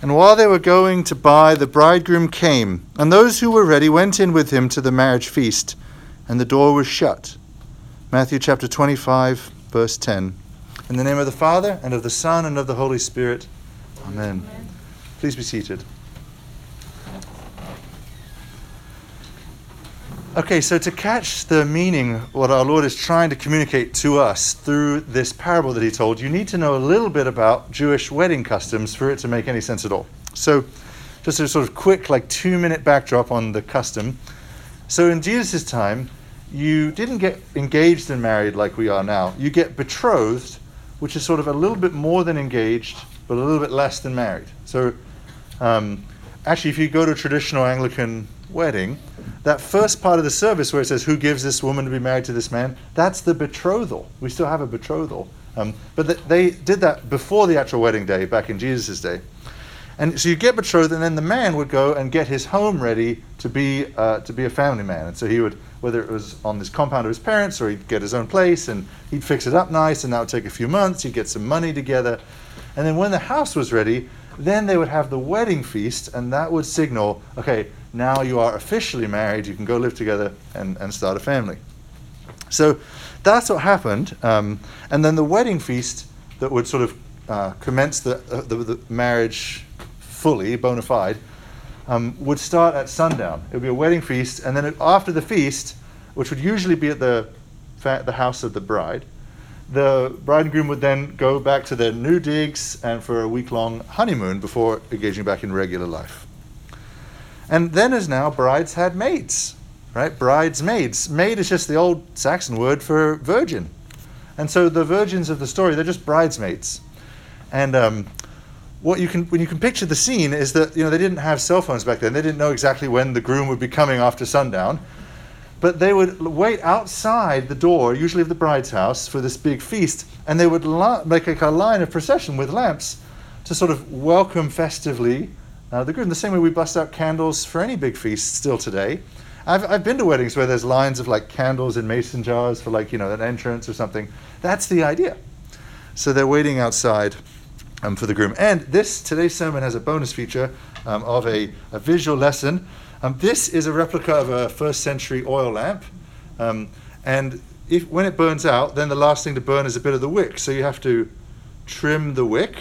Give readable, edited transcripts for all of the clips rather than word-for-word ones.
And while they were going to buy, the bridegroom came, and those who were ready went in with him to the marriage feast, and the door was shut. Matthew chapter 25, verse 10. In the name of the Father, and of the Son, and of the Holy Spirit. Amen. Amen. Please be seated. Okay, so to catch the meaning, what our Lord is trying to communicate to us through this parable that he told, you need to know a little bit about Jewish wedding customs for it to make any sense at all. So just a sort of quick, 2-minute backdrop on the custom. So in Jesus' time, you didn't get engaged and married like we are now. You get betrothed, which is sort of a little bit more than engaged, but a little bit less than married. So actually, if you go to a traditional Anglican wedding, that first part of the service where it says, who gives this woman to be married to this man? That's the betrothal. We still have a betrothal. But they did that before the actual wedding day, back in Jesus' day. And so you get betrothed, and then the man would go and get his home ready to be a family man. And so he would, whether it was on this compound of his parents, or he'd get his own place, and he'd fix it up nice, and that would take a few months. He'd get some money together. And then when the house was ready, then they would have the wedding feast, and that would signal, okay, now you are officially married, you can go live together and start a family. So that's what happened. And then the wedding feast that would sort of commence the marriage fully, bona fide, would start at sundown. It would be a wedding feast, and then after the feast, which would usually be at the house of the bride, the bride and groom would then go back to their new digs and for a week-long honeymoon before engaging back in regular life. And then as now, brides had maids, right? Bridesmaids. Maid is just the old Saxon word for virgin. And so the virgins of the story, they're just bridesmaids. And when you can picture the scene is that, they didn't have cell phones back then. They didn't know exactly when the groom would be coming after sundown. But they would wait outside the door, usually of the bride's house, for this big feast, and they would make a line of procession with lamps to sort of welcome festively the groom. The same way we bust out candles for any big feast still today. I've been to weddings where there's lines of candles in mason jars for an entrance or something. That's the idea. So they're waiting outside for the groom. And today's sermon has a bonus feature of a visual lesson. This is a replica of a first-century oil lamp, and when it burns out, then the last thing to burn is a bit of the wick. So you have to trim the wick.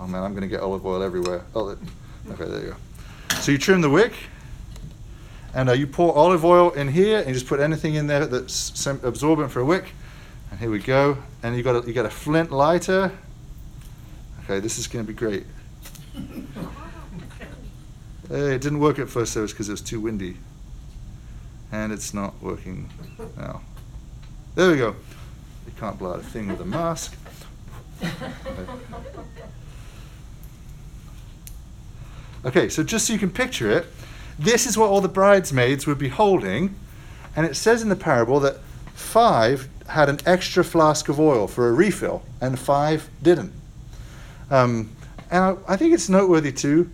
Oh man, I'm going to get olive oil everywhere. Oh, okay, there you go. So you trim the wick, and you pour olive oil in here, and you just put anything in there that's absorbent for a wick. And here we go. And you got a flint lighter. Okay, this is going to be great. It didn't work at first service because it was too windy. And it's not working now. There we go. You can't blow out a thing with a mask. Okay, so just so you can picture it, this is what all the bridesmaids would be holding. And it says in the parable that 5 had an extra flask of oil for a refill, and 5 didn't. And I think it's noteworthy too,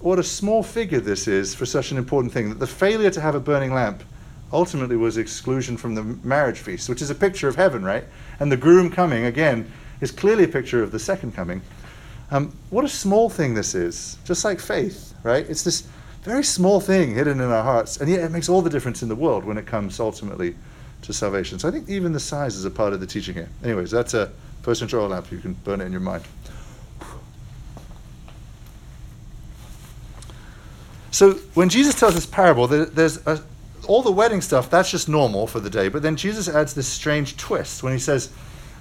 what a small figure this is for such an important thing, that the failure to have a burning lamp ultimately was exclusion from the marriage feast, which is a picture of heaven, right? And the groom coming, again, is clearly a picture of the second coming. What a small thing this is, just like faith, right? It's this very small thing hidden in our hearts, and yet it makes all the difference in the world when it comes ultimately to salvation. So I think even the size is a part of the teaching here. Anyways, that's a first-century oil lamp. You can burn it in your mind. So when Jesus tells this parable, there's all the wedding stuff, that's just normal for the day. But then Jesus adds this strange twist when he says,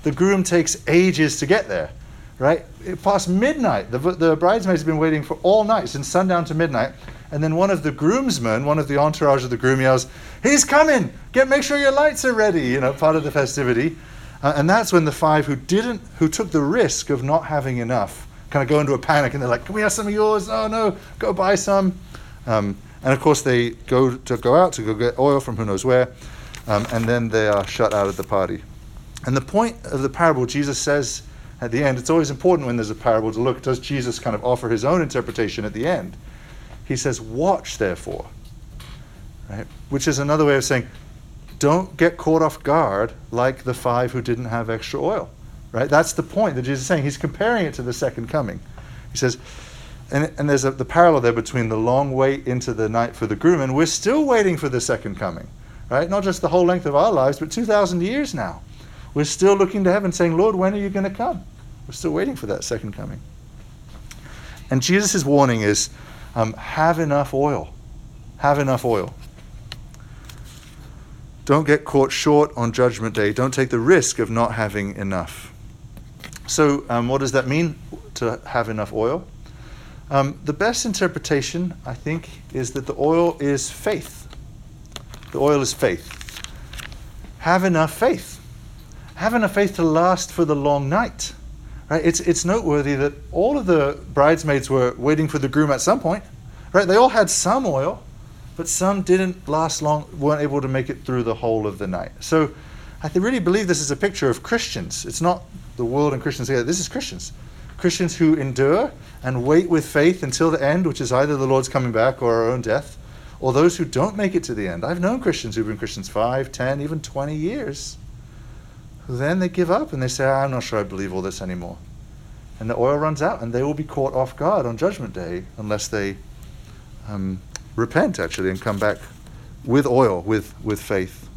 the groom takes ages to get there, right? It passed midnight. The bridesmaids have been waiting for all night, since sundown to midnight. And then one of the groomsmen, one of the entourage of the groom yells, he's coming, make sure your lights are ready, part of the festivity. And that's when the 5 who took the risk of not having enough, kind of go into a panic, and they're like, can we have some of yours? Oh no, go buy some. And of course they go out to go get oil from who knows where, and then they are shut out of the party. And the point of the parable, Jesus says at the end, it's always important when there's a parable to look, does Jesus kind of offer his own interpretation at the end? He says, watch therefore, right? Which is another way of saying, don't get caught off guard like the 5 who didn't have extra oil. Right? That's the point that Jesus is saying. He's comparing it to the second coming. He says, and there's the parallel there between the long wait into the night for the groom, and we're still waiting for the second coming. Right? Not just the whole length of our lives, but 2,000 years now. We're still looking to heaven saying, Lord, when are you going to come? We're still waiting for that second coming. And Jesus' warning is, have enough oil. Have enough oil. Don't get caught short on Judgment Day. Don't take the risk of not having enough. So what does that mean, to have enough oil? The best interpretation, I think, is that the oil is faith. The oil is faith. Have enough faith. Have enough faith to last for the long night. Right? It's noteworthy that all of the bridesmaids were waiting for the groom at some point. Right? They all had some oil, but some didn't last long, weren't able to make it through the whole of the night. So I really believe this is a picture of Christians. It's not the world and Christians together. This is Christians. Christians who endure and wait with faith until the end, which is either the Lord's coming back or our own death, or those who don't make it to the end. I've known Christians who've been Christians 5, 10, even 20 years. Then they give up and they say, I'm not sure I believe all this anymore. And the oil runs out, and they will be caught off guard on Judgment Day unless they repent, actually, and come back with oil, with faith.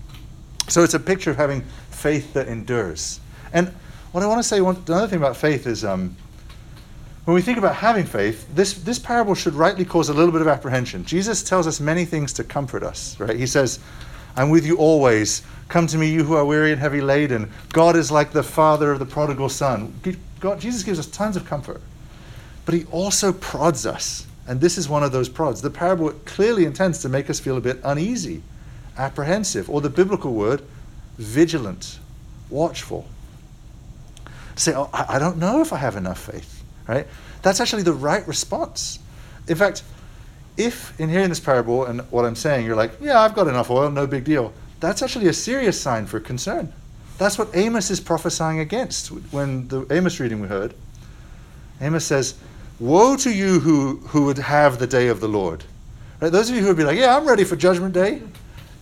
So it's a picture of having faith that endures. And what I want to say, another thing about faith is, when we think about having faith, this parable should rightly cause a little bit of apprehension. Jesus tells us many things to comfort us, right? He says, I'm with you always. Come to me, you who are weary and heavy laden. God is like the father of the prodigal son. Jesus gives us tons of comfort. But he also prods us. And this is one of those prods. The parable clearly intends to make us feel a bit uneasy, apprehensive, or the biblical word, vigilant, watchful. Say, oh, I don't know if I have enough faith, right? That's actually the right response. In fact, if in hearing this parable and what I'm saying, you're like, yeah, I've got enough oil, no big deal. That's actually a serious sign for concern. That's what Amos is prophesying against when the Amos reading we heard. Amos says, woe to you who would have the day of the Lord. Right? Those of you who would be like, yeah, I'm ready for Judgment Day.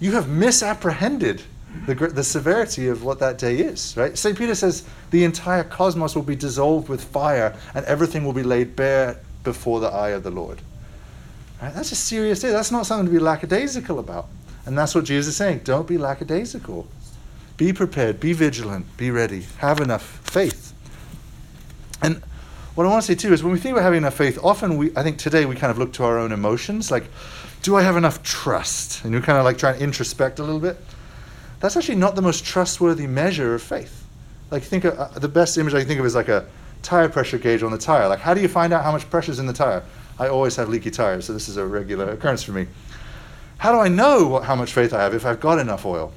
You have misapprehended the severity of what that day is. Right? St. Peter says the entire cosmos will be dissolved with fire and everything will be laid bare before the eye of the Lord. Right? That's a serious day. That's not something to be lackadaisical about. And that's what Jesus is saying. Don't be lackadaisical. Be prepared. Be vigilant. Be ready. Have enough faith. And what I want to say too is when we think about having enough faith, often I think today we kind of look to our own emotions, like, do I have enough trust? And you kind of like try and introspect a little bit. That's actually not the most trustworthy measure of faith. Like think of, the best image I can think of is like a tire pressure gauge on the tire. Like how do you find out how much pressure's in the tire? I always have leaky tires, so this is a regular occurrence for me. How do I know how much faith I have if I've got enough oil?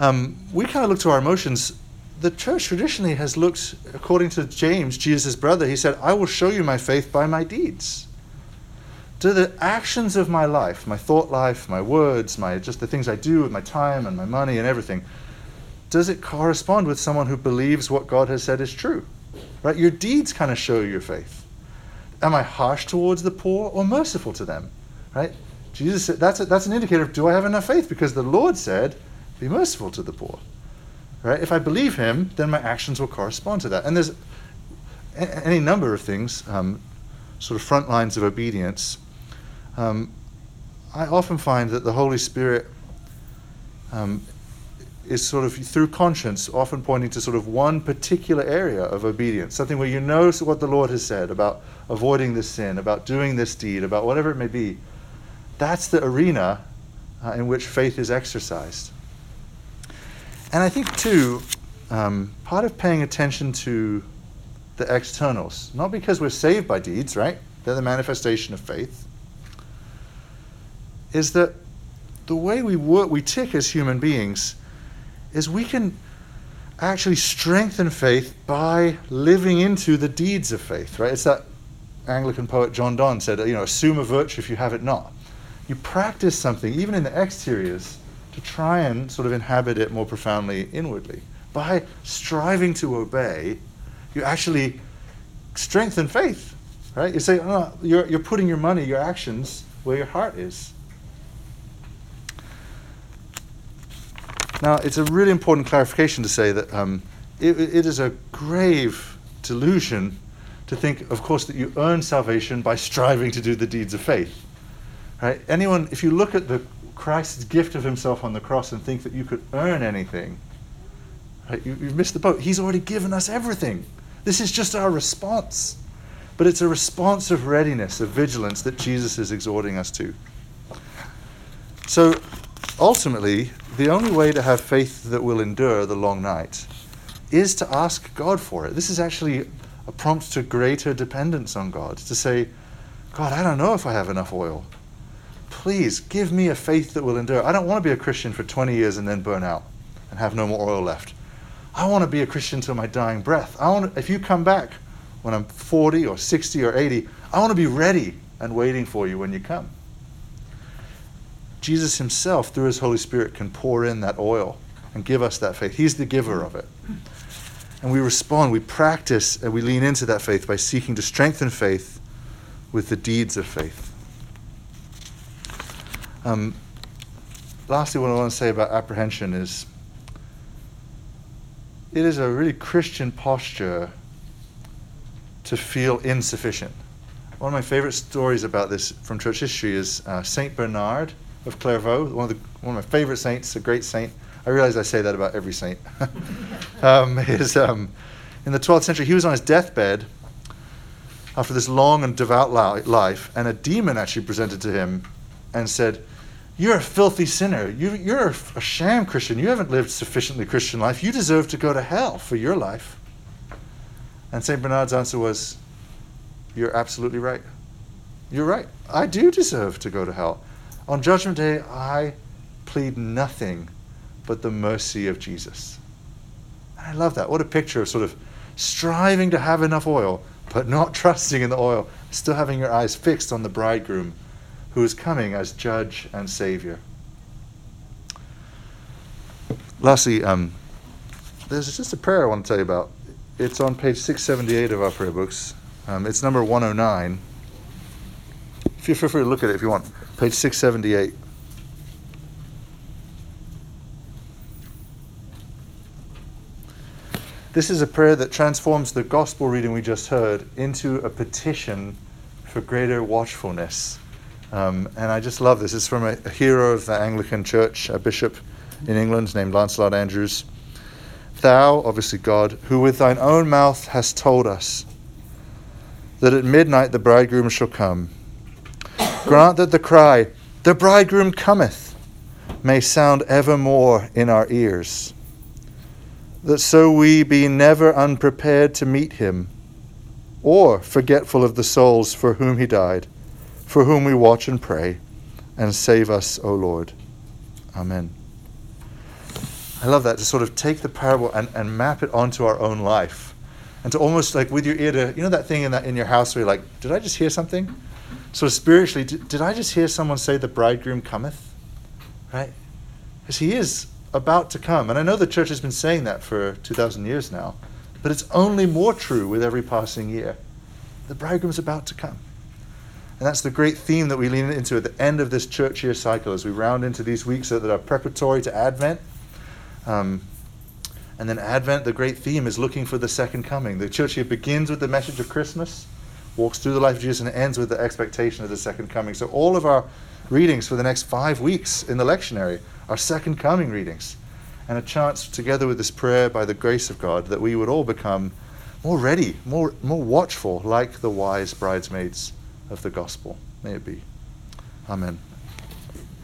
We kind of look to our emotions. The church traditionally has looked, according to James, Jesus' brother, he said, I will show you my faith by my deeds. Do the actions of my life, my thought life, my words, just the things I do with my time and my money and everything, does it correspond with someone who believes what God has said is true? Right? Your deeds kind of show your faith. Am I harsh towards the poor or merciful to them? Right? Jesus said, that's an indicator of, do I have enough faith? Because the Lord said, be merciful to the poor. Right? If I believe him, then my actions will correspond to that. And there's any number of things, sort of front lines of obedience. I often find that the Holy Spirit is sort of, through conscience, often pointing to sort of one particular area of obedience, something where you know what the Lord has said about avoiding this sin, about doing this deed, about whatever it may be. That's the arena in which faith is exercised. And I think, too, part of paying attention to the externals, not because we're saved by deeds, right? They're the manifestation of faith, is that the way we tick as human beings is we can actually strengthen faith by living into the deeds of faith, right? It's that Anglican poet John Donne said, assume a virtue if you have it not. You practice something, even in the exteriors, to try and sort of inhabit it more profoundly inwardly. By striving to obey, you actually strengthen faith, right? You say, oh, you're putting your money, your actions, where your heart is. Now, it's a really important clarification to say that it is a grave delusion to think, of course, that you earn salvation by striving to do the deeds of faith. Right? Anyone, if you look at the Christ's gift of himself on the cross and think that you could earn anything, right, you've missed the boat. He's already given us everything. This is just our response. But it's a response of readiness, of vigilance that Jesus is exhorting us to. So ultimately, the only way to have faith that will endure the long night is to ask God for it. This is actually a prompt to greater dependence on God, to say, God, I don't know if I have enough oil. Please give me a faith that will endure. I don't want to be a Christian for 20 years and then burn out and have no more oil left. I want to be a Christian till my dying breath. I want to, if you come back when I'm 40 or 60 or 80, I want to be ready and waiting for you when you come. Jesus himself, through his Holy Spirit, can pour in that oil and give us that faith. He's the giver of it. And we respond, we practice, and we lean into that faith by seeking to strengthen faith with the deeds of faith. Lastly, what I want to say about apprehension is it is a really Christian posture to feel insufficient. One of my favorite stories about this from church history is St. Bernard of Clairvaux, one of my favorite saints, a great saint. I realize I say that about every saint. In the 12th century, he was on his deathbed after this long and devout life, and a demon actually presented to him and said, "You're a filthy sinner. You're a sham Christian. You haven't lived sufficiently Christian life. You deserve to go to hell for your life." And St. Bernard's answer was, "You're absolutely right. You're right. I do deserve to go to hell. On Judgment Day, I plead nothing but the mercy of Jesus." And I love that. What a picture of sort of striving to have enough oil, but not trusting in the oil, still having your eyes fixed on the bridegroom who is coming as judge and savior. Lastly, there's just a prayer I want to tell you about. It's on page 678 of our prayer books. It's number 109. Feel free to look at it if you want. Page 678. This is a prayer that transforms the gospel reading we just heard into a petition for greater watchfulness. And I just love this. It's from a hero of the Anglican Church, a bishop in England named Lancelot Andrews. "Thou," obviously God, "who with thine own mouth hast told us that at midnight the bridegroom shall come, grant that the cry, 'The bridegroom cometh,' may sound evermore in our ears, that so we be never unprepared to meet him, or forgetful of the souls for whom he died, for whom we watch and pray, and save us, O Lord. Amen." I love that, to sort of take the parable and map it onto our own life, and to almost like with your ear to, you know that thing in your house where you're like, did I just hear something? So spiritually, did I just hear someone say the bridegroom cometh? Right? Because he is about to come. And I know the church has been saying that for 2,000 years now, but it's only more true with every passing year. The bridegroom's about to come. And that's the great theme that we lean into at the end of this church year cycle as we round into these weeks that are preparatory to Advent. And then Advent, the great theme is looking for the second coming. The church year begins with the message of Christmas, walks through the life of Jesus, and ends with the expectation of the second coming. So all of our readings for the next 5 weeks in the lectionary are second coming readings, and a chance, together with this prayer by the grace of God, that we would all become more ready, more watchful, like the wise bridesmaids of the gospel. May it be. Amen.